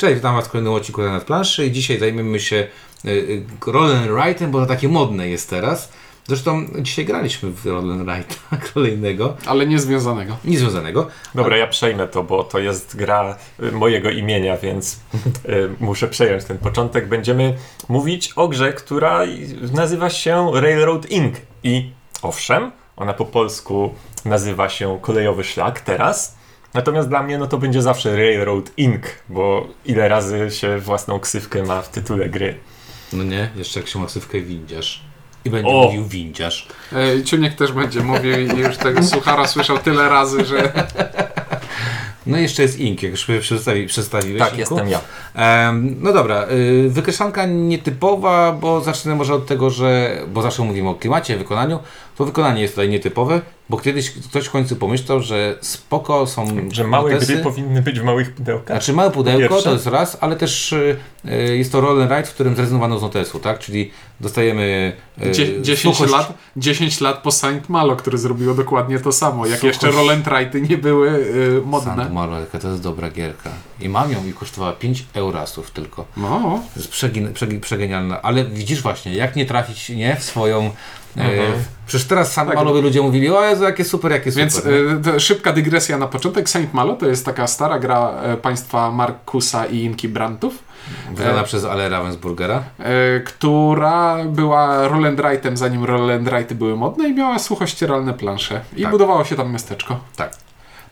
Cześć, witam Was w kolejnym odcinku na planszy i dzisiaj zajmiemy się roll'n'rightem, bo to takie modne jest teraz. Zresztą dzisiaj graliśmy w roll'n'righta kolejnego. Ale niezwiązanego. Niezwiązanego. Dobra, ja przejmę to, bo to jest gra mojego imienia, więc muszę przejąć ten początek. Będziemy mówić o grze, która nazywa się Railroad Ink. I owszem, ona po polsku nazywa się Kolejowy Szlak teraz. Natomiast dla mnie no to będzie zawsze Railroad Ink, bo ile razy się własną ksywkę ma w tytule gry. No nie, jeszcze jak się ma ksywkę windziarz. I będzie mówił windziarz. Ciuniek też będzie mówił i już tego suchara słyszał tyle razy, że... No i jeszcze jest Ink, jak już przedstawiłeś. Tak, Inku. Jestem ja. No dobra, wykreślanka nietypowa, bo zacznę może od tego, że... Bo zawsze mówimy o klimacie, wykonaniu. To wykonanie jest tutaj nietypowe, bo kiedyś ktoś w końcu pomyślał, że spoko są... Że małe gry powinny być w małych pudełkach. Znaczy małe pudełko to jest raz, ale też jest to roll'n'ride, w którym zrezygnowano z notesu, tak? Czyli dostajemy... 10 lat po Saint Malo, które zrobiło dokładnie to samo, jak jeszcze roll'n'ride'y nie były modne. Saint Malo, to jest dobra gierka. I mam ją i kosztowała 5 eurasów tylko. No. To jest przegenialna. Ale widzisz właśnie, jak nie trafić w swoją... Przecież teraz Saint Malo ludzie mówili, o Jezu, jakie super, jakie super. Więc szybka dygresja na początek. Saint Malo to jest taka stara gra państwa Markusa i Inki Brandów. Wydana przez Ale Ravensburgera. Która była roll'n'rightem, zanim roll'n'righty były modne i miała sucho ścieralne plansze. I budowało się tam miasteczko. Tak.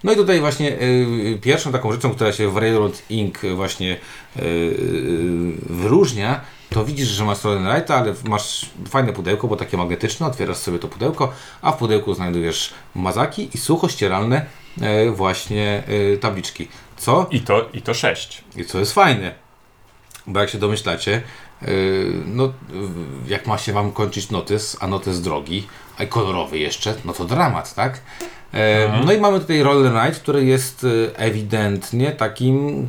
No i tutaj właśnie pierwszą taką rzeczą, która się w Railroad Ink właśnie wyróżnia, to widzisz, że masz roll'n'righta, ale masz fajne pudełko, bo takie magnetyczne, otwierasz sobie to pudełko, a w pudełku znajdujesz mazaki i sucho ścieralne właśnie tabliczki. Co? I to 6. I co jest fajne, bo jak się domyślacie, no jak ma się wam kończyć notes, a notes drogi, a kolorowy jeszcze, no to dramat, tak? No i mamy tutaj roll'n'ride, który jest ewidentnie takim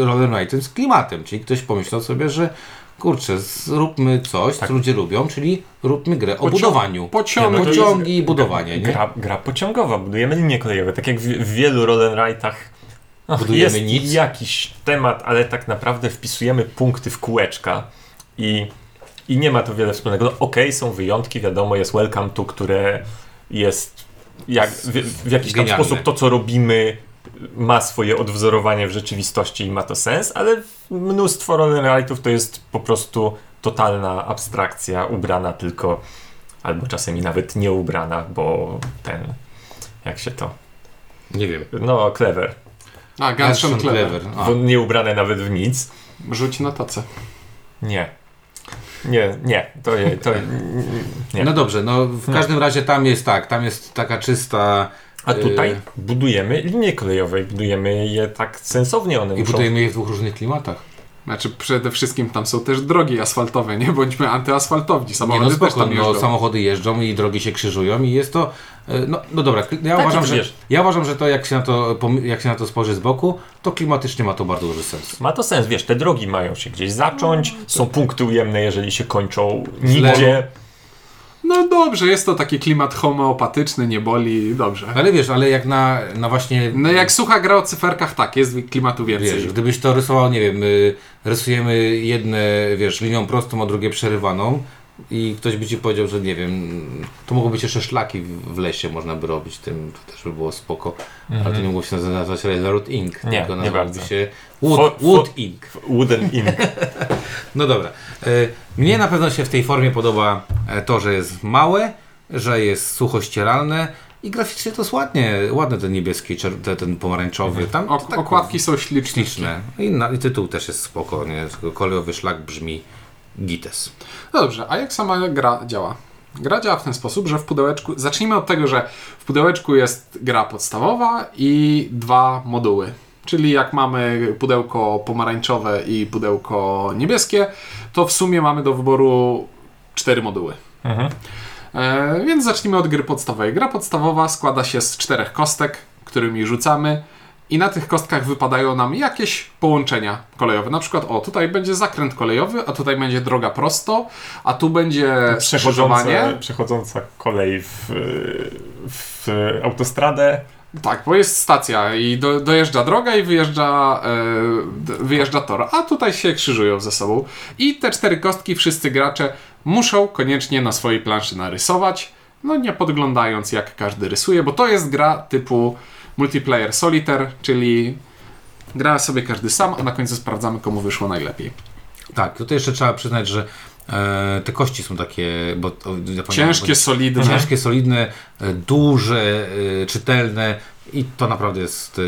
roll'n'ride'em z klimatem, czyli ktoś pomyślał sobie, że kurczę, zróbmy coś, tak, co ludzie lubią, czyli róbmy grę o budowaniu. Pociągi i budowanie. Gra pociągowa, budujemy linie kolejowe, tak jak w wielu roll'n'ride'ach jest jakiś temat, ale tak naprawdę wpisujemy punkty w kółeczka i nie ma to wiele wspólnego. No, okej, są wyjątki, wiadomo, jest Welcome To, które jest w jakiś tam sposób to, co robimy, ma swoje odwzorowanie w rzeczywistości i ma to sens, ale mnóstwo roll'n'ride'ów to jest po prostu totalna abstrakcja, ubrana tylko, albo czasami nawet nie ubrana, bo jak się to... Nie wiem. No, clever. A, Gunshot Clever. Nie ubrane nawet w nic. Rzuć na tacę. Nie. Nie. No dobrze, no w każdym razie tam jest taka czysta... A tutaj budujemy linie kolejowe i budujemy je tak sensownie. Budujemy je w dwóch różnych klimatach. Znaczy przede wszystkim tam są też drogi asfaltowe, nie bądźmy antyasfaltowni. Samochody jeżdżą i drogi się krzyżują i jest to... No dobra, ja uważam, że to jak się na to spojrzy z boku, to klimatycznie ma to bardzo duży sens. Ma to sens, wiesz, te drogi mają się gdzieś zacząć, są punkty ujemne, jeżeli się kończą nigdzie. No dobrze, jest to taki klimat homeopatyczny, nie boli, dobrze. Ale wiesz, jak na właśnie... No jak sucha gra o cyferkach, tak, jest klimatu więcej. Wiesz, gdybyś to rysował, nie wiem, rysujemy jedne, linią prostą, a drugie przerywaną i ktoś by ci powiedział, że nie wiem, to mogą być jeszcze szlaki w lesie, można by robić tym, to też by było spoko, ale to nie mogło się nazwać Railroad Ink, tylko nazwałby się Wood Ink. Wooden Ink. No dobra. Mnie na pewno się w tej formie podoba to, że jest małe, że jest sucho ścieralne i graficznie to jest ładne, ten niebieski, ten pomarańczowy. Tam okładki są śliczne. I tytuł też jest spoko, nie? Kolejowy szlak brzmi gites. No dobrze, a jak sama gra działa? Gra działa w ten sposób, że w pudełeczku... Zacznijmy od tego, że w pudełeczku jest gra podstawowa i dwa moduły. Czyli jak mamy pudełko pomarańczowe i pudełko niebieskie, to w sumie mamy do wyboru 4 moduły. Więc zacznijmy od gry podstawowej. Gra podstawowa składa się z 4 kostek, którymi rzucamy i na tych kostkach wypadają nam jakieś połączenia kolejowe. Na przykład, tutaj będzie zakręt kolejowy, a tutaj będzie droga prosto, a tu będzie skrzyżowanie. Przechodząca kolej w autostradę. Tak, bo jest stacja i dojeżdża droga i wyjeżdża tor, a tutaj się krzyżują ze sobą. I te cztery kostki wszyscy gracze muszą koniecznie na swojej planszy narysować, no nie podglądając jak każdy rysuje, bo to jest gra typu multiplayer solitaire, czyli gra sobie każdy sam, a na końcu sprawdzamy komu wyszło najlepiej. Tak, tutaj jeszcze trzeba przyznać, że te kości są takie ciężkie, solidne, duże, czytelne i to naprawdę jest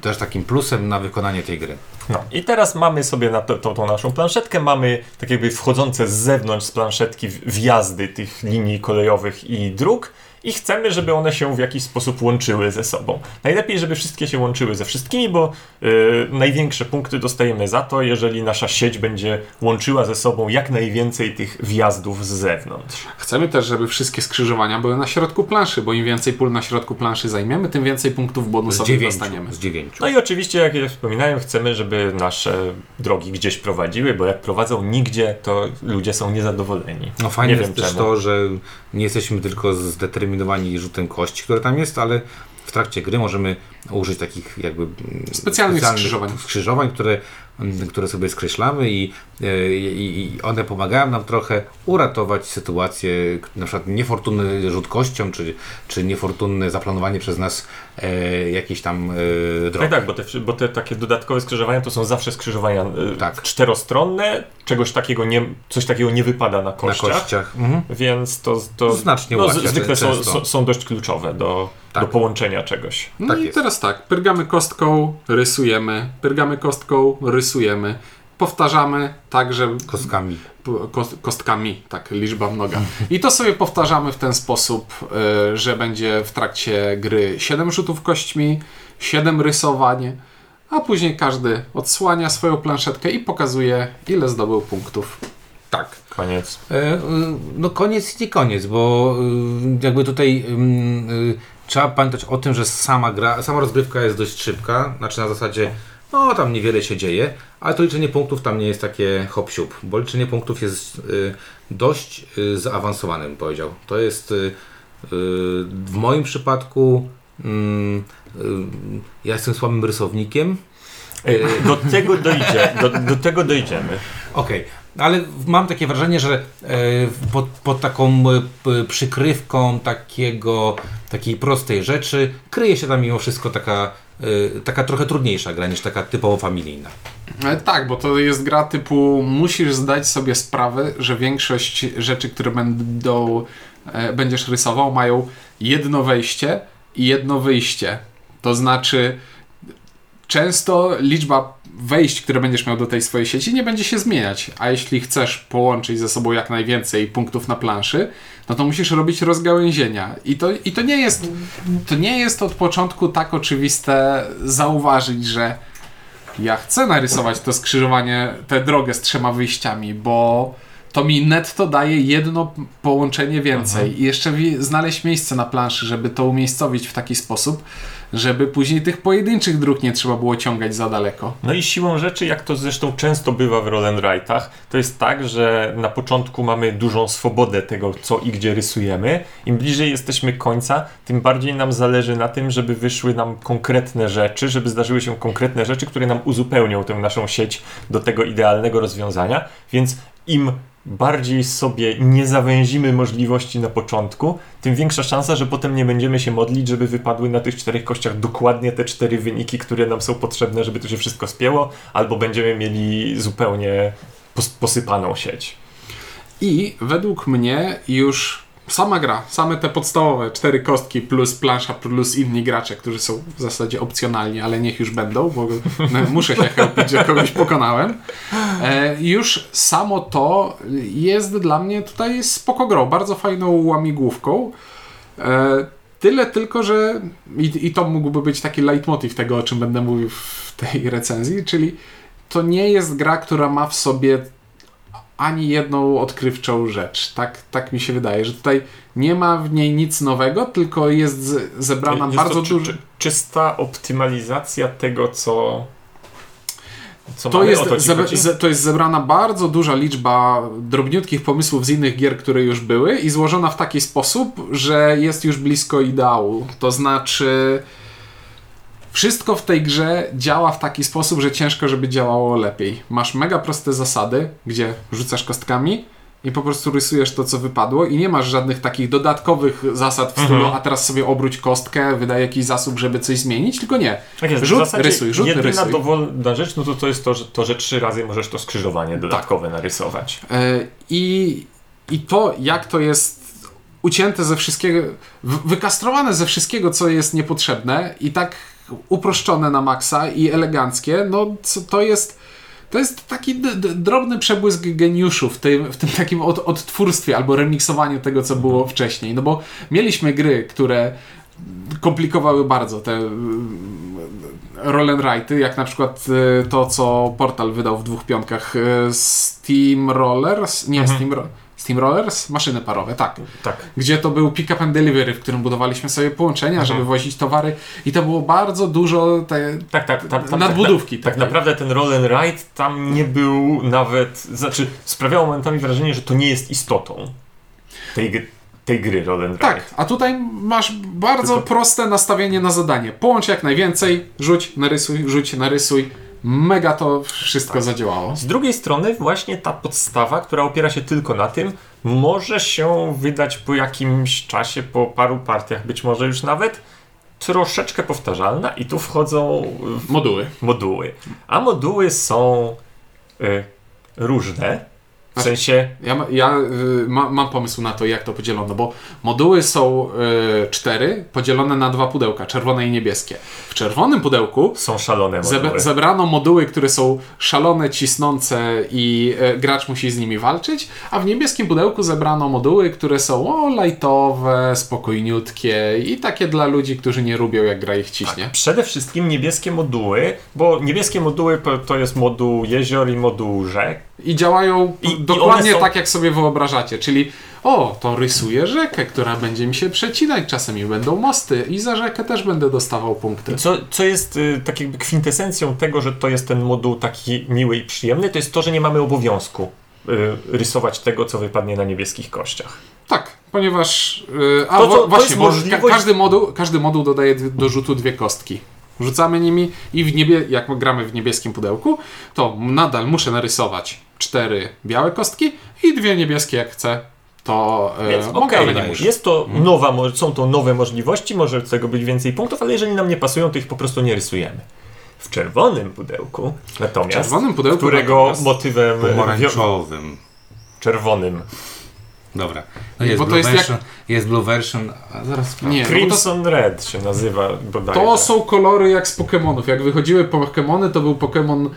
też takim plusem na wykonanie tej gry. No i teraz mamy sobie na tą naszą planszetkę, mamy tak jakby wchodzące z zewnątrz z planszetki wjazdy tych linii kolejowych i dróg i chcemy, żeby one się w jakiś sposób łączyły ze sobą. Najlepiej, żeby wszystkie się łączyły ze wszystkimi, bo największe punkty dostajemy za to, jeżeli nasza sieć będzie łączyła ze sobą jak najwięcej tych wjazdów z zewnątrz. Chcemy też, żeby wszystkie skrzyżowania były na środku planszy, bo im więcej pól na środku planszy zajmiemy, tym więcej punktów bonusowych dostaniemy. Z 9. No i oczywiście, jak ja wspominałem, chcemy, żeby nasze drogi gdzieś prowadziły, bo jak prowadzą nigdzie, to ludzie są niezadowoleni. No fajnie jest też to, że nie jesteśmy tylko zdeterminowani rzutem kości, które tam jest, ale w trakcie gry możemy użyć takich jakby specjalnych skrzyżowań, które sobie skreślamy i one pomagają nam trochę uratować sytuację, na przykład niefortunny rzut kością, czy niefortunne zaplanowanie przez nas jakiejś tam drogi. Tak, bo te takie dodatkowe skrzyżowania to są zawsze skrzyżowania czterostronne, coś takiego nie wypada na kościach, mhm. Więc to znacznie łatwiej. Zwykle są dość kluczowe do połączenia czegoś. No i teraz tak, pyrgamy kostką, rysujemy, pyrgamy kostką, rysujemy, powtarzamy także kostkami, tak, liczba mnoga. I to sobie powtarzamy w ten sposób, że będzie w trakcie gry 7 rzutów kośćmi, 7 rysowań, a później każdy odsłania swoją planszetkę i pokazuje, ile zdobył punktów. Tak. Koniec. No koniec i nie koniec, bo jakby tutaj trzeba pamiętać o tym, że sama rozgrywka jest dość szybka, znaczy na zasadzie tam niewiele się dzieje, ale to liczenie punktów tam nie jest takie hop-siup, bo liczenie punktów jest dość zaawansowane, bym powiedział. To jest w moim przypadku, ja jestem słabym rysownikiem. Do tego dojdziemy. Okej. Ale mam takie wrażenie, że pod taką przykrywką takiej prostej rzeczy kryje się tam mimo wszystko taka trochę trudniejsza gra niż taka typowo familijna. Tak, bo to jest gra typu musisz zdać sobie sprawę, że większość rzeczy, które będziesz rysował, mają jedno wejście i jedno wyjście. To znaczy często liczba wejść, które będziesz miał do tej swojej sieci, nie będzie się zmieniać, a jeśli chcesz połączyć ze sobą jak najwięcej punktów na planszy, no to musisz robić rozgałęzienia i to nie jest od początku tak oczywiste zauważyć, że ja chcę narysować to skrzyżowanie, tę drogę z 3 wyjściami, bo to mi netto daje jedno połączenie więcej. Aha. I jeszcze znaleźć miejsce na planszy, żeby to umiejscowić w taki sposób, żeby później tych pojedynczych dróg nie trzeba było ciągać za daleko. No i siłą rzeczy, jak to zresztą często bywa w roll and write'ach, to jest tak, że na początku mamy dużą swobodę tego, co i gdzie rysujemy. Im bliżej jesteśmy końca, tym bardziej nam zależy na tym, żeby wyszły nam konkretne rzeczy, żeby zdarzyły się konkretne rzeczy, które nam uzupełnią tę naszą sieć do tego idealnego rozwiązania. Więc im bardziej sobie nie zawęzimy możliwości na początku, tym większa szansa, że potem nie będziemy się modlić, żeby wypadły na tych 4 kościach dokładnie te 4 wyniki, które nam są potrzebne, żeby to się wszystko spięło, albo będziemy mieli zupełnie posypaną sieć. I według mnie już sama gra, same te podstawowe 4 kostki plus plansza plus inni gracze, którzy są w zasadzie opcjonalni, ale niech już będą, bo muszę się helpić, że kogoś pokonałem. Już samo to jest dla mnie tutaj spoko grą, bardzo fajną łamigłówką. Tyle tylko, że i to mógłby być taki leitmotiv tego, o czym będę mówił w tej recenzji, czyli to nie jest gra, która ma w sobie ani jedną odkrywczą rzecz. Tak mi się wydaje, że tutaj nie ma w niej nic nowego, tylko jest zebrana bardzo duża... Czysta optymalizacja tego, co... co to, mamy, jest, to jest zebrana bardzo duża liczba drobniutkich pomysłów z innych gier, które już były i złożona w taki sposób, że jest już blisko ideału. To znaczy wszystko w tej grze działa w taki sposób, że ciężko, żeby działało lepiej. Masz mega proste zasady, gdzie rzucasz kostkami i po prostu rysujesz to, co wypadło i nie masz żadnych takich dodatkowych zasad w stylu, a teraz sobie obróć kostkę, wydaj jakiś zasób, żeby coś zmienić, tylko nie. Tak jest, rzut, rysuj, rzut, rysuj. Jedyna dowolna rzecz, no to jest to, że 3 razy możesz to skrzyżowanie dodatkowe narysować. I to, jak to jest ucięte ze wszystkiego, wykastrowane ze wszystkiego, co jest niepotrzebne i tak uproszczone na maksa i eleganckie, no to jest taki drobny przebłysk geniuszu w tym takim odtwórstwie albo remiksowaniu tego, co było wcześniej. No bo mieliśmy gry, które komplikowały bardzo te roll and write'y, jak na przykład to, co Portal wydał w 2 piątkach. Steamrollers? Nie, Steamrollers? Maszyny parowe, tak. Gdzie to był pick-up and delivery, w którym budowaliśmy sobie połączenia, żeby wozić towary i to było bardzo dużo tam, nadbudówki. Tak naprawdę ten roll and ride tam nie był nawet, znaczy sprawiało momentami wrażenie, że to nie jest istotą tej gry roll and ride. Tak, a tutaj masz bardzo proste nastawienie na zadanie. Połącz jak najwięcej, rzuć, narysuj. Mega to wszystko zadziałało. Z drugiej strony właśnie ta podstawa, która opiera się tylko na tym, może się wydać po jakimś czasie, po paru partiach, być może już nawet troszeczkę powtarzalna i tu wchodzą moduły. A moduły są różne. W sensie... Ja mam pomysł na to, jak to podzielono, bo moduły są 4 podzielone na 2 pudełka, czerwone i niebieskie. W czerwonym pudełku są szalone moduły. Zebrano moduły, które są szalone, cisnące i gracz musi z nimi walczyć, a w niebieskim pudełku zebrano moduły, które są lightowe, spokojniutkie i takie dla ludzi, którzy nie lubią, jak gra ich ciśnie. Tak, przede wszystkim niebieskie moduły, bo niebieskie moduły to jest moduł jezior i moduł rzek. I działają dokładnie tak, jak sobie wyobrażacie, czyli to rysuję rzekę, która będzie mi się przecinać, czasem i będą mosty i za rzekę też będę dostawał punkty. Co jest tak jakby kwintesencją tego, że to jest ten moduł taki miły i przyjemny, to jest to, że nie mamy obowiązku rysować tego, co wypadnie na niebieskich kościach. Tak, ponieważ każdy moduł dodaje do rzutu 2 kostki. Rzucamy nimi i jak gramy w niebieskim pudełku, to nadal muszę narysować 4 białe kostki i 2 niebieskie, jak chcę. To są to nowe możliwości, może z tego być więcej punktów, ale jeżeli nam nie pasują, to ich po prostu nie rysujemy. W czerwonym pudełku natomiast, motywem pomarańczowym, czerwonym. Dobra. No jest, bo Blue to jest, version, jest Blue Version, a zaraz... Nie, Crimson Red się nazywa bodajże. To są kolory jak z Pokemonów. Jak wychodziły Pokemony, to był Pokemon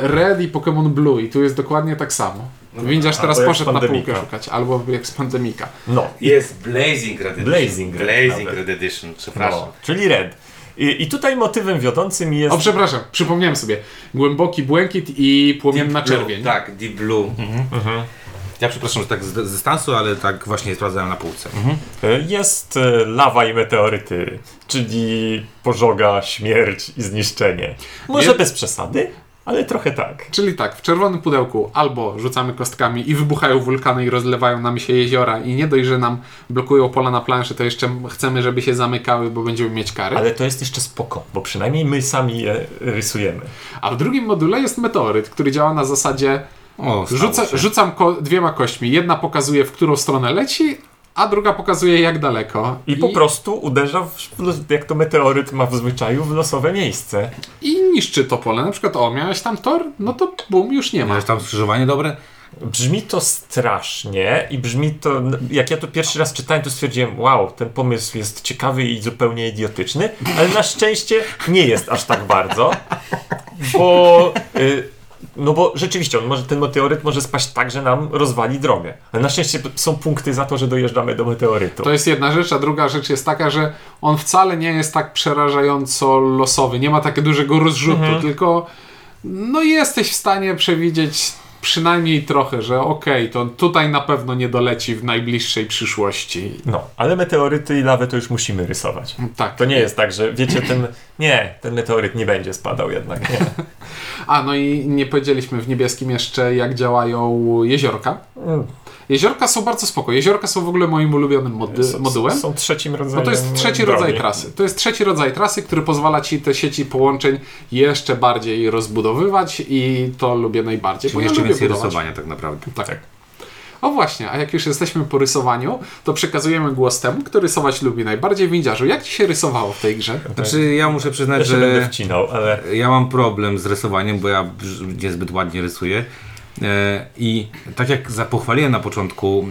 Red i Pokemon Blue i tu jest dokładnie tak samo. Windziarz teraz poszedł na półkę szukać. Albo jak z Pandemika. No. Jest Blazing Red Edition. Blazing Red Edition, przepraszam. No, czyli Red. I tutaj motywem wiodącym jest... O, przepraszam, przypomniałem sobie. Głęboki Błękit i Płomienna Czerwień. Tak, Deep Blue. Ja przepraszam, że tak z dystansu, ale tak właśnie sprawdzałem na półce. Jest lawa i meteoryty, czyli pożoga, śmierć i zniszczenie. Może bez przesady, ale trochę tak. Czyli tak, w czerwonym pudełku albo rzucamy kostkami i wybuchają wulkany i rozlewają nam się jeziora i nie dość, że nam blokują pola na planszy, to jeszcze chcemy, żeby się zamykały, bo będziemy mieć kary. Ale to jest jeszcze spoko, bo przynajmniej my sami je rysujemy. A w drugim module jest meteoryt, który działa na zasadzie... Rzucam 2 kośćmi. Jedna pokazuje, w którą stronę leci, a druga pokazuje, jak daleko. I po prostu uderza, jak to meteoryt ma w zwyczaju, w losowe miejsce. I niszczy to pole. Na przykład, miałeś tam tor? No to bum, już nie ma. Miałeś tam skrzyżowanie dobre? Brzmi to strasznie i brzmi to... Jak ja to pierwszy raz czytałem, to stwierdziłem, wow, ten pomysł jest ciekawy i zupełnie idiotyczny, ale na szczęście nie jest aż tak bardzo, bo... No bo rzeczywiście, ten meteoryt może spaść tak, że nam rozwali drogę. Ale na szczęście są punkty za to, że dojeżdżamy do meteorytu. To jest jedna rzecz, a druga rzecz jest taka, że on wcale nie jest tak przerażająco losowy. Nie ma takiego dużego rozrzutu, tylko jesteś w stanie przewidzieć przynajmniej trochę, że okej, to tutaj na pewno nie doleci w najbliższej przyszłości. No, ale meteoryty i lawę to już musimy rysować. Tak. To nie jest tak, że wiecie, ten meteoryt nie będzie spadał jednak, nie. A, no i nie powiedzieliśmy w niebieskim jeszcze, jak działają jeziorka. Jeziorka są bardzo spoko. Jeziorka są w ogóle moim ulubionym modułem. Są trzecim rodzajem. No to jest trzeci rodzaj trasy. To jest trzeci rodzaj trasy, który pozwala ci te sieci połączeń jeszcze bardziej rozbudowywać i to lubię najbardziej. Czyli bo jeszcze więcej rysowania tak naprawdę. Tak. O właśnie, a jak już jesteśmy po rysowaniu, to przekazujemy głos temu, kto rysować lubi najbardziej. Windziarzu, jak ci się rysowało w tej grze? Znaczy, ja muszę przyznać, ja się będę wcinał, ale... ja mam problem z rysowaniem, bo ja niezbyt ładnie rysuję. I tak jak zapochwaliłem na początku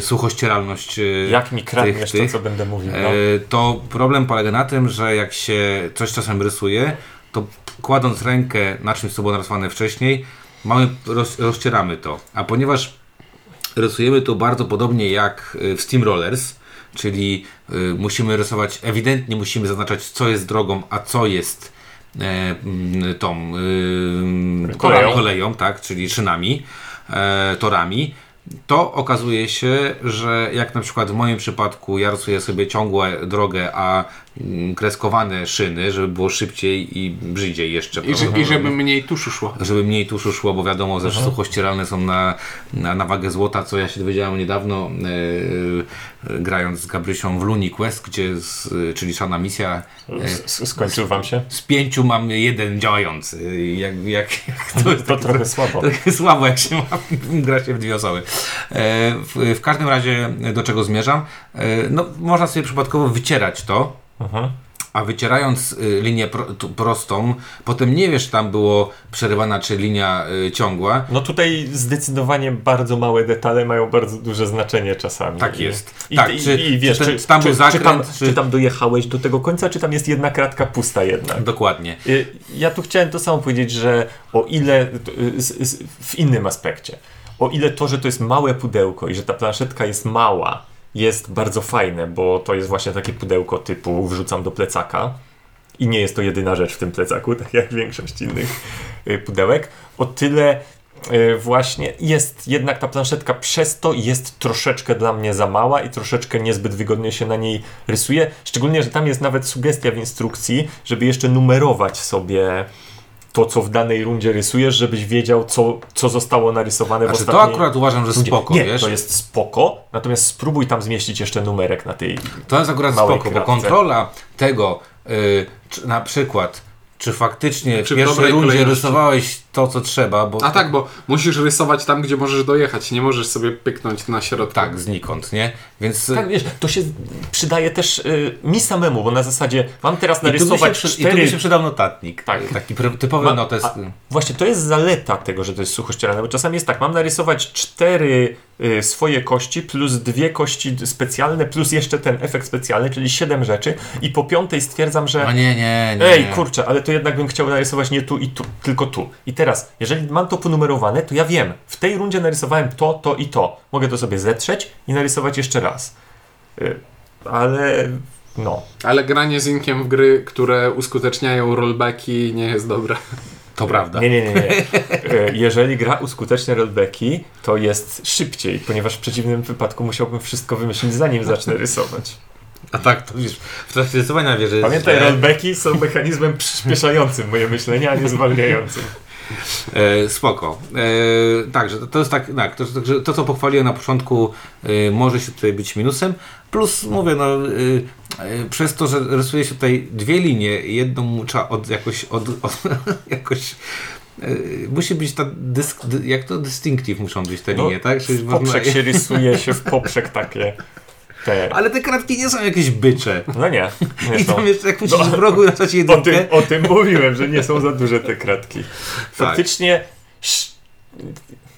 suchościeralność jak mi kradniesz to, co będę mówił, no. To problem polega na tym, że jak się coś czasem rysuje, to kładąc rękę na czymś, co było narysowane wcześniej, rozcieramy to, a ponieważ rysujemy to bardzo podobnie jak w Steamrollers, czyli musimy rysować, ewidentnie musimy zaznaczać, co jest drogą, a co jest tą koleją, tak, czyli szynami, torami, to okazuje się, że jak na przykład w moim przypadku ja rysuję sobie ciągłą drogę, a kreskowane szyny, żeby było szybciej i brzydziej jeszcze. I żeby mniej tuszu szło. Żeby mniej tuszu szło, bo wiadomo, że suchościeralne są na wagę złota, co ja się dowiedziałem niedawno, grając z Gabrysią w Looney Quest, gdzie czyli Szalona Misja. Skończył wam się? Z 5 mam 1 działający. To trochę słabo. Trochę słabo, jak się ma, gra się w 2 osoby. W każdym razie, do czego zmierzam? No, można sobie przypadkowo wycierać to, a wycierając linię prostą, potem nie wiesz, tam było przerywana czy linia ciągła. No tutaj zdecydowanie bardzo małe detale mają bardzo duże znaczenie czasami. Tak jest. Czy tam dojechałeś do tego końca, czy tam jest jedna kratka pusta jednak. Dokładnie. Ja tu chciałem to samo powiedzieć, że o ile w innym aspekcie, o ile to, że to jest małe pudełko i że ta planszetka jest mała, jest bardzo fajne, bo to jest właśnie takie pudełko typu wrzucam do plecaka i nie jest to jedyna rzecz w tym plecaku, tak jak większość innych pudełek, o tyle właśnie jest jednak ta planszetka przez to jest troszeczkę dla mnie za mała i troszeczkę niezbyt wygodnie się na niej rysuje, szczególnie, że tam jest nawet sugestia w instrukcji, żeby jeszcze numerować sobie to, co w danej rundzie rysujesz, żebyś wiedział, co zostało narysowane w ostatniej... To akurat uważam, że spoko, nie, wiesz? To jest spoko, natomiast spróbuj tam zmieścić jeszcze numerek na tej małej kratce. To jest akurat spoko, bo kontrola tego, na przykład, czy faktycznie w pierwszej rundzie rysowałeś to, co trzeba, bo... A tak, bo musisz rysować tam, gdzie możesz dojechać, nie możesz sobie pyknąć na środku. Tak, znikąd, nie? Więc... Tak, wiesz, to się przydaje też mi samemu, bo na zasadzie mam teraz narysować cztery... I tu mi się przydał notatnik, tak. Taki typowy notes. Właśnie, to jest zaleta tego, że to jest suchościerane, bo czasami jest tak, mam narysować 4 swoje kości, plus 2 kości specjalne, plus jeszcze ten efekt specjalny, czyli 7 rzeczy i po 5 stwierdzam, że... No nie. Ej, kurczę, ale to jednak bym chciał narysować nie tu i tu, tylko tu. I teraz, jeżeli mam to ponumerowane, to ja wiem, w tej rundzie narysowałem to i to. Mogę to sobie zetrzeć i narysować jeszcze raz. Ale... no. Ale granie z inkiem w gry, które uskuteczniają rollbacki, nie jest dobre. To prawda. Nie. Jeżeli gra uskutecznia rollbacki, to jest szybciej, ponieważ w przeciwnym wypadku musiałbym wszystko wymyślić, zanim zacznę rysować. A tak, to wiesz, w trakcie rysowania wiesz... Pamiętaj, rollbacki są mechanizmem przyspieszającym moje myślenie, a nie zwalniającym. Spoko. Także to jest tak to co pochwaliłem na początku może się tutaj być minusem. Plus mówię, przez to, że rysuje się tutaj 2 linie, jedną trzeba jakoś musi być ta distinctive muszą być te linie, tak? Czyli w poprzek się rysuje się w poprzek takie. Ale te kratki nie są jakieś bycze. No nie I tam jeszcze jak musisz w rogu nastawić jedynkę. O tym mówiłem, że nie są za duże te kratki. Faktycznie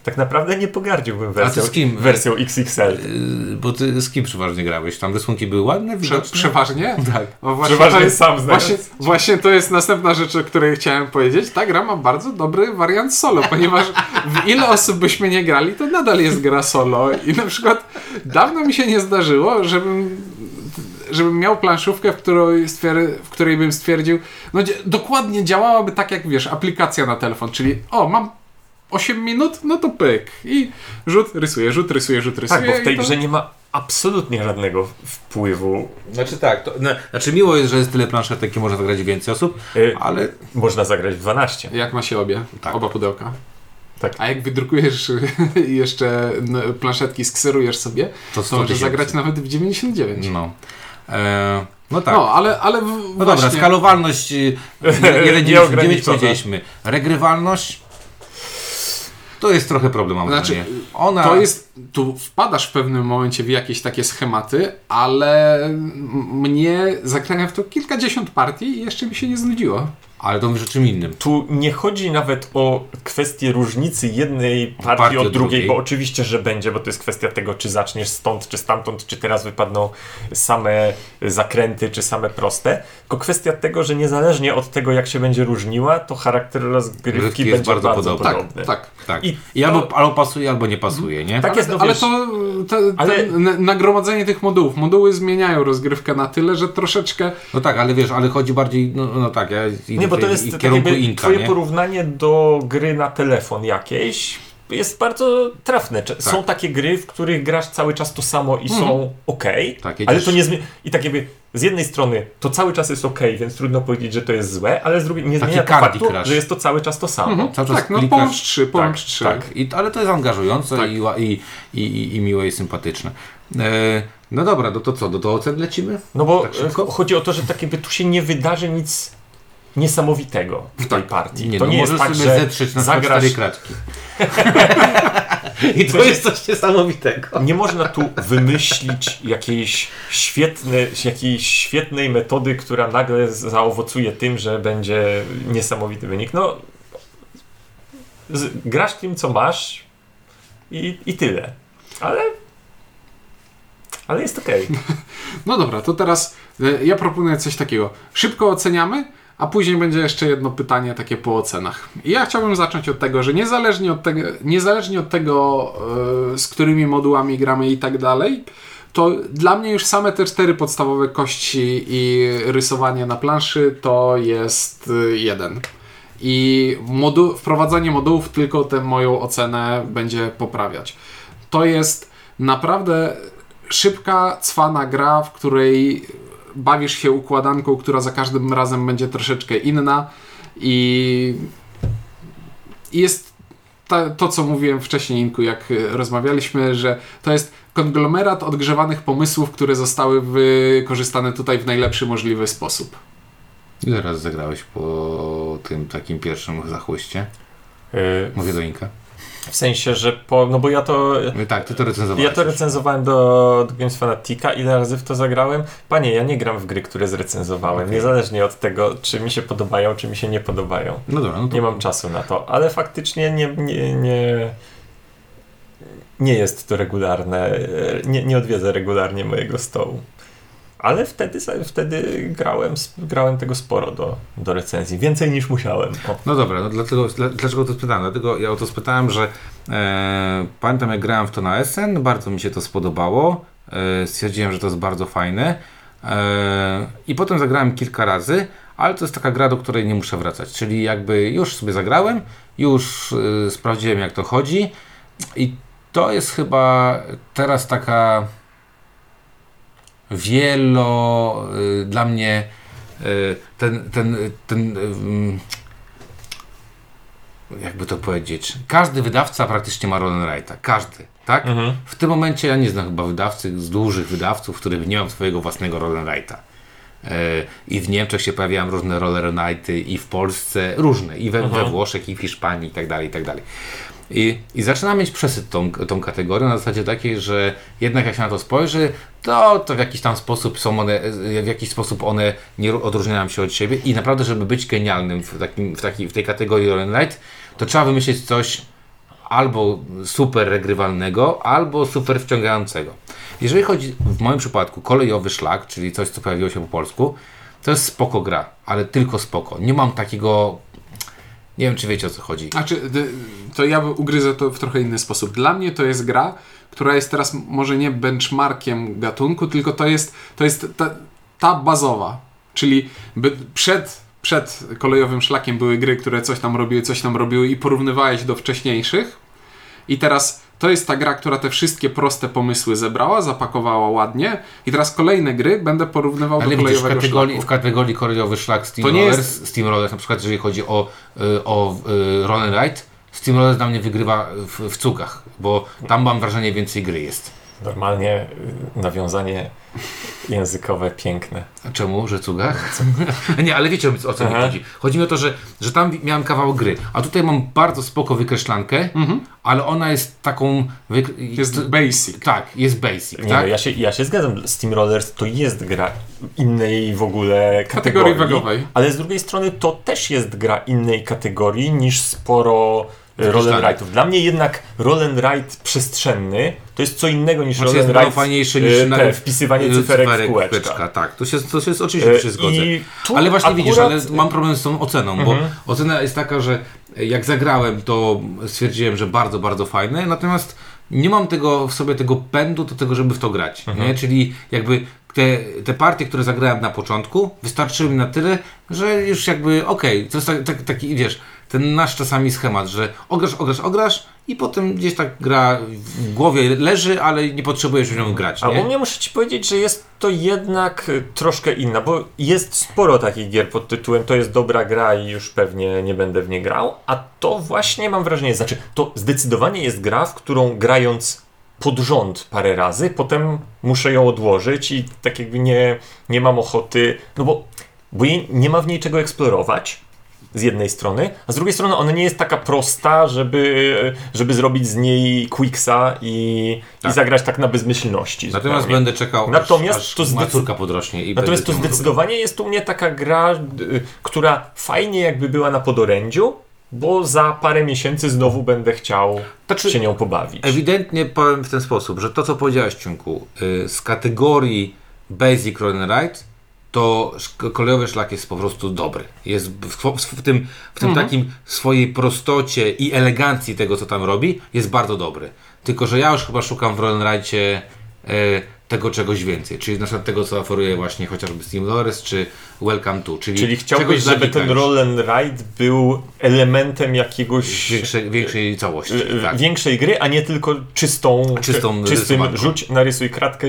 tak naprawdę nie pogardziłbym wersją XXL. Bo ty z kim przeważnie grałeś? Tam rysunki były ładne? Przeważnie? Tak. Przeważnie sam znając. Właśnie to jest następna rzecz, o której chciałem powiedzieć. Ta gra ma bardzo dobry wariant solo, ponieważ w ile osób byśmy nie grali, to nadal jest gra solo. I na przykład dawno mi się nie zdarzyło, żebym miał planszówkę, w której bym stwierdził, no dokładnie działałaby tak jak, wiesz, aplikacja na telefon, czyli mam 8 minut, no to pyk. I rzut, rysuje. Tak, bo w tej grze nie ma absolutnie żadnego wpływu. Znaczy tak, to, no, znaczy miło jest, że jest tyle planszetek, takie można zagrać więcej osób, ale... Można zagrać 12. Jak ma się oba pudełka. Tak. A jak wydrukujesz jeszcze planszetki, skserujesz sobie, to możesz zagrać nawet w 99. No. No tak. No, ale no właśnie... dobra, skalowalność 1,99 powiedzieliśmy. Regrywalność to jest trochę problem, mam wrażenie. Ona... To jest... Tu wpadasz w pewnym momencie w jakieś takie schematy, ale mnie zagrałem w to kilkadziesiąt partii i jeszcze mi się nie znudziło. Ale to mówisz o czym innym. Tu nie chodzi nawet o kwestię różnicy jednej partii od drugiej, bo oczywiście, że będzie, bo to jest kwestia tego, czy zaczniesz stąd, czy stamtąd, czy teraz wypadną same zakręty, czy same proste. Tylko kwestia tego, że niezależnie od tego, jak się będzie różniła, to charakter rozgrywki będzie bardzo podobny. Tak. I albo pasuje, albo nie pasuje, nie? Tak jest, nagromadzenie tych modułów. Moduły zmieniają rozgrywkę na tyle, że troszeczkę... No tak, ale wiesz, ale chodzi bardziej... bo to jest twoje porównanie do gry na telefon jakiejś jest bardzo trafne. Są takie gry, w których grasz cały czas to samo i są okej, ale to nie zmienia. I tak jakby z jednej strony to cały czas jest okej, więc trudno powiedzieć, że to jest złe, ale z drugiej nie zmienia to faktu, że jest to cały czas to samo. Cały czas połącz trzy. Tak. Ale to jest angażujące i miłe i sympatyczne. No dobra, to co? Do ocen lecimy? No bo chodzi o to, że tak jakby tu się nie wydarzy nic niesamowitego w tej partii. Nie, to nie jest tak, że zetrzeć na zagrasz 4 kratki. I to jest coś niesamowitego. Nie można tu wymyślić jakiejś świetnej metody, która nagle zaowocuje tym, że będzie niesamowity wynik. No, grasz tym, co masz i tyle. Ale jest okej. No dobra, to teraz ja proponuję coś takiego. Szybko oceniamy, a później będzie jeszcze jedno pytanie takie po ocenach. I ja chciałbym zacząć od tego, że niezależnie od tego z którymi modułami gramy i tak dalej, to dla mnie już same te 4 podstawowe kości i rysowanie na planszy to jest 1. I wprowadzanie modułów tylko tę moją ocenę będzie poprawiać. To jest naprawdę szybka, cwana gra, w której bawisz się układanką, która za każdym razem będzie troszeczkę inna i jest to, co mówiłem wcześniej, Inku, jak rozmawialiśmy, że to jest konglomerat odgrzewanych pomysłów, które zostały wykorzystane tutaj w najlepszy możliwy sposób. Ile razy zagrałeś po tym takim pierwszym zachłyście? Mówię do Inka. W sensie, że no bo ja to... Tak, ty to recenzowałeś. Ja to recenzowałem do Games Fanatica. Ile razy w to zagrałem? Panie, ja nie gram w gry, które zrecenzowałem. Okay. Niezależnie od tego, czy mi się podobają, czy mi się nie podobają. No dobra. No to... Nie mam czasu na to, ale faktycznie nie jest to regularne. Nie odwiedzę regularnie mojego stołu. Ale wtedy grałem tego sporo do recenzji. Więcej niż musiałem. O. No dobra, no dlaczego to spytałem? Dlatego ja o to spytałem, że pamiętam jak grałem w to na Essen, bardzo mi się to spodobało. Stwierdziłem, że to jest bardzo fajne. I potem zagrałem kilka razy, ale to jest taka gra, do której nie muszę wracać. Czyli jakby już sobie zagrałem, już sprawdziłem jak to chodzi. I to jest chyba teraz taka... dla mnie jakby to powiedzieć, każdy wydawca praktycznie ma roll and write'a, każdy, tak? Mhm. W tym momencie ja nie znam chyba wydawcy, z dużych wydawców, w których nie mam swojego własnego roll and write'a. I w Niemczech się pojawiają różne roll and write'y i w Polsce różne, i we Włoszech, i w Hiszpanii i tak dalej, i tak dalej. I zaczynam mieć przesyt tą kategorię na zasadzie takiej, że jednak jak się na to spojrzy, to w jakiś tam sposób one nie odróżniają się od siebie i naprawdę, żeby być genialnym w tej kategorii roll and write, to trzeba wymyślić coś albo super regrywalnego, albo super wciągającego. Jeżeli chodzi w moim przypadku Kolejowy Szlak, czyli coś, co pojawiło się po polsku, to jest spoko gra, ale tylko spoko. Nie mam takiego... Nie wiem, czy wiecie, o co chodzi. Znaczy, to ja ugryzę to w trochę inny sposób. Dla mnie to jest gra, która jest teraz może nie benchmarkiem gatunku, tylko to jest ta bazowa. Czyli przed przed Kolejowym Szlakiem były gry, które coś tam robiły i porównywałeś do wcześniejszych. I teraz to jest ta gra, która te wszystkie proste pomysły zebrała, zapakowała ładnie i teraz kolejne gry będę porównywał do Kolejowego Szlaku. W kategorii Kolejowy Szlak Steamrollers, na przykład jeżeli chodzi o Roll and Ride, Steamrollers dla mnie wygrywa w cukach, bo tam mam wrażenie więcej gry jest. Normalnie nawiązanie językowe piękne. A czemu? Że cugach? Nie, ale wiecie o co mi chodzi. Chodzi mi o to, że tam miałem kawał gry, a tutaj mam bardzo spoko wykreślankę, ale ona jest taką... Jest basic. Tak, jest basic. Nie, tak? Ja się zgadzam, Steamrollers to jest gra innej w ogóle kategorii wagowej. Ale z drugiej strony to też jest gra innej kategorii niż sporo... Roll and Ride'ów. Dla mnie jednak Roll and Ride przestrzenny to jest co innego niż Roll and Ride fajniejsze niż wpisywanie cyferek w kółeczka. Tak, to się jest oczywiście się zgodzę. Ale właśnie akurat... widzisz, ale mam problem z tą oceną, bo ocena jest taka, że jak zagrałem, to stwierdziłem, że bardzo, bardzo fajne, natomiast nie mam tego w sobie tego pędu do tego, żeby w to grać. Nie? Czyli jakby te partie, które zagrałem na początku, wystarczyły mi na tyle, że już jakby okej, to jest taki, wiesz, ten nasz czasami schemat, że ograsz i potem gdzieś tak gra w głowie leży, ale nie potrzebujesz w nią grać. A u mnie muszę Ci powiedzieć, że jest to jednak troszkę inna, bo jest sporo takich gier pod tytułem to jest dobra gra i już pewnie nie będę w nie grał, a to właśnie mam wrażenie, znaczy to zdecydowanie jest gra, w którą grając pod rząd parę razy, potem muszę ją odłożyć i tak jakby nie mam ochoty, no bo nie ma w niej czego eksplorować, z jednej strony, a z drugiej strony ona nie jest taka prosta, żeby zrobić z niej quicksa i zagrać tak na bezmyślności. Natomiast zupełnie. Będę czekał, aż maturka podrośnie. Natomiast to zdecydowanie jest u mnie taka gra, która fajnie jakby była na podorędziu, bo za parę miesięcy znowu będę chciał się nią pobawić. Ewidentnie powiem w ten sposób, że to co powiedziałeś Ciunku, z kategorii Basic Roll and Ride to Kolejowy Szlak jest po prostu dobry. Jest w tym takim swojej prostocie i elegancji tego, co tam robi, jest bardzo dobry. Tylko, że ja już chyba szukam w Roll and Ride'cie tego czegoś więcej. Czyli na przykład tego, co oferuje właśnie chociażby Steamrollers czy Welcome To. Czyli chciałbyś, żeby ten Roll and Ride był elementem jakiegoś... Większej całości. Tak. Większej gry, a nie tylko czystym rzuć, narysuj kratkę.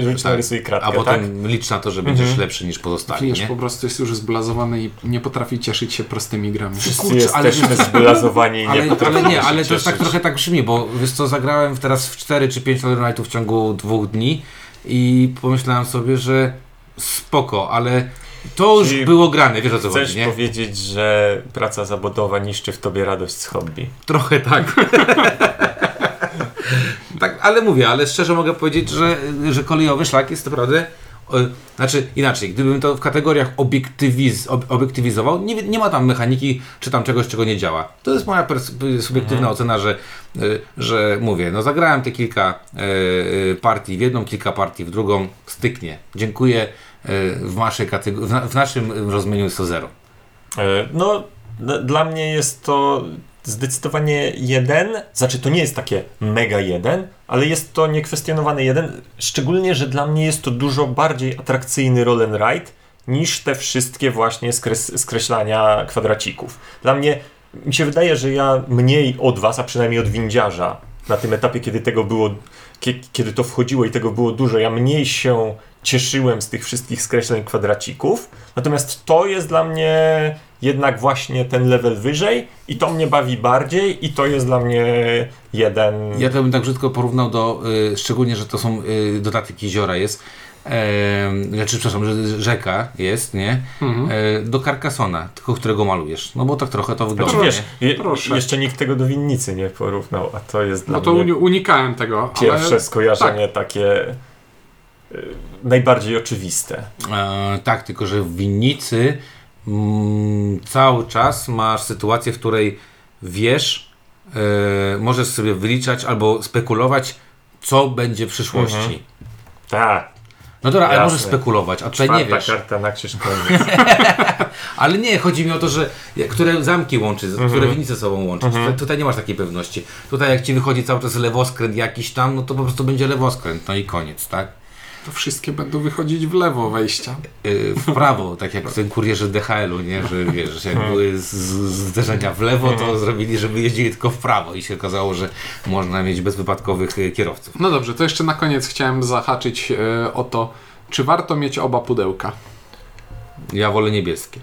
A potem licz na to, że będziesz lepszy niż pozostali. Wiesz, nie? Po prostu jest już zblazowany i nie potrafi cieszyć się prostymi grami. Wszyscy jesteśmy zblazowani i nie potrafi ale to jest tak trochę tak brzmi, bo wiesz co, zagrałem teraz w 4 czy 5 Roll and Ride'ów w ciągu 2 dni i pomyślałem sobie, że spoko, ale to już było grane, wiesz o co chodzi, nie? Chcesz powiedzieć, że praca zawodowa niszczy w tobie radość z hobby. Trochę tak. Tak, ale mówię, ale szczerze mogę powiedzieć, że Kolejowy Szlak jest naprawdę... Znaczy inaczej, gdybym to w kategoriach obiektywizował, nie ma tam mechaniki czy tam czegoś, czego nie działa. To jest moja subiektywna ocena, że mówię, no zagrałem te kilka partii w jedną, kilka partii w drugą, styknie. Dziękuję, w naszym rozumieniu jest to 0. No dla mnie jest to zdecydowanie 1, znaczy to nie jest takie mega 1, ale jest to niekwestionowany 1, szczególnie, że dla mnie jest to dużo bardziej atrakcyjny roll and ride niż te wszystkie właśnie skreślania kwadracików. Dla mnie, mi się wydaje, że ja mniej od was, a przynajmniej od windziarza na tym etapie, kiedy to wchodziło i tego było dużo, ja mniej się cieszyłem z tych wszystkich skreśleń kwadracików, natomiast to jest dla mnie jednak właśnie ten level wyżej i to mnie bawi bardziej i to jest dla mnie 1. Ja to bym tak brzydko porównał do, szczególnie, że to są dodatek jeziora jest, że rzeka jest, nie? Do Carcassonne'a, tylko którego malujesz. No bo tak trochę to wygląda. Znaczy, wiesz, jeszcze nikt tego do winnicy nie porównał, a to jest dla mnie... No to unikałem tego. Pierwsze skojarzenie takie... najbardziej oczywiste. Tak, tylko że w winnicy cały czas masz sytuację, w której wiesz, możesz sobie wyliczać albo spekulować, co będzie w przyszłości. Tak. No dobra, ale możesz spekulować, a tutaj nie wiesz. Karta na krzyż koniec. Ale nie, chodzi mi o to, że które zamki łączy, które winnice sobą łączy. Tutaj nie masz takiej pewności. Tutaj jak ci wychodzi cały czas lewoskręt jakiś tam, no to po prostu będzie lewoskręt, no i koniec, tak? to wszystkie będą wychodzić w lewo wejścia. W prawo, tak jak w tym kurierze DHL-u, nie? Że wiesz, jak były zderzenia w lewo, to zrobili, żeby jeździli tylko w prawo i się okazało, że można mieć bezwypadkowych kierowców. No dobrze, to jeszcze na koniec chciałem zahaczyć o to, czy warto mieć oba pudełka? Ja wolę niebieskie.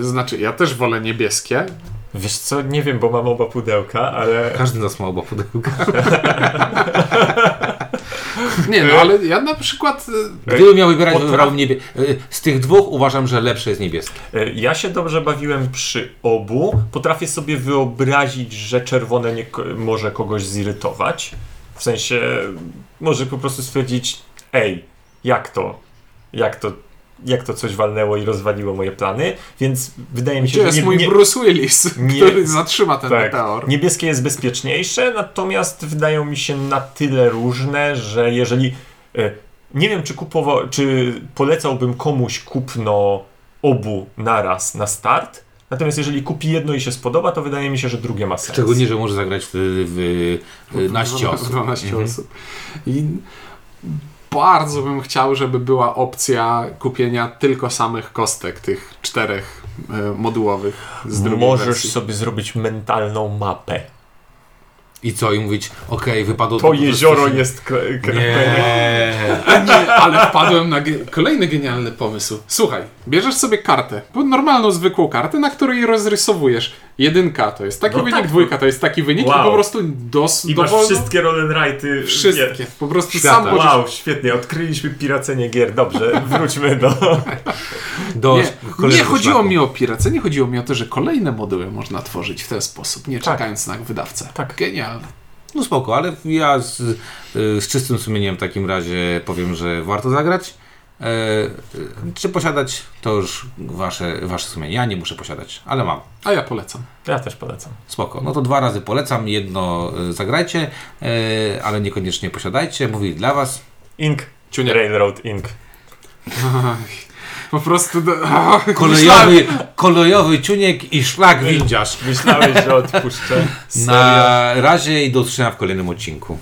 Znaczy, ja też wolę niebieskie. Wiesz co, nie wiem, bo mam oba pudełka, ale... Każdy z nas ma oba pudełka. Nie, no ale ja na przykład... Gdybym miał wybierać, wybrałbym niebieskie. Z tych dwóch uważam, że lepsze jest niebieskie. Ja się dobrze bawiłem przy obu. Potrafię sobie wyobrazić, że czerwone może kogoś zirytować. W sensie, może po prostu stwierdzić, ej, jak to coś walnęło i rozwaliło moje plany, więc wydaje mi się, że... mój Bruce Willis, który zatrzyma ten meteor. Niebieskie jest bezpieczniejsze, natomiast wydają mi się na tyle różne, że jeżeli... nie wiem, czy polecałbym komuś kupno obu naraz na start, natomiast jeżeli kupi jedno i się spodoba, to wydaje mi się, że drugie ma sens. Szczególnie, że może zagrać w naście osób. 12 osób. I... Bardzo bym chciał, żeby była opcja kupienia tylko samych kostek, tych 4 modułowych z drugiej Możesz wersji. Sobie zrobić mentalną mapę. I co? I mówić, okej, wypadło... To jezioro jest Nie, ale wpadłem na kolejny genialny pomysł. Słuchaj, bierzesz sobie kartę, normalną, zwykłą kartę, na której rozrysowujesz. 1 to jest taki wynik, 2 to jest taki wynik i po prostu I masz wszystkie roll'n'righty. Wszystkie, po prostu świata. Sam możesz... Wow, świetnie, odkryliśmy piracenie gier. Dobrze, wróćmy do nie chodziło szlaku. Mi o piracenie, chodziło mi o to, że kolejne moduły można tworzyć w ten sposób, nie czekając na wydawcę. Tak. Genialne. No spoko, ale ja z czystym sumieniem w takim razie powiem, że warto zagrać. Czy posiadać, to już wasze sumienie. Ja nie muszę posiadać, ale mam. A ja polecam. Ja też polecam. Spoko. No to 2 razy polecam. Jedno zagrajcie, ale niekoniecznie posiadajcie. Mówili dla was. Ink. Railroad Ink. Po prostu... Kolejowy ciuniek i szlak windziarz. Myślałeś, że odpuszczę. Na razie i do usłyszenia w kolejnym odcinku.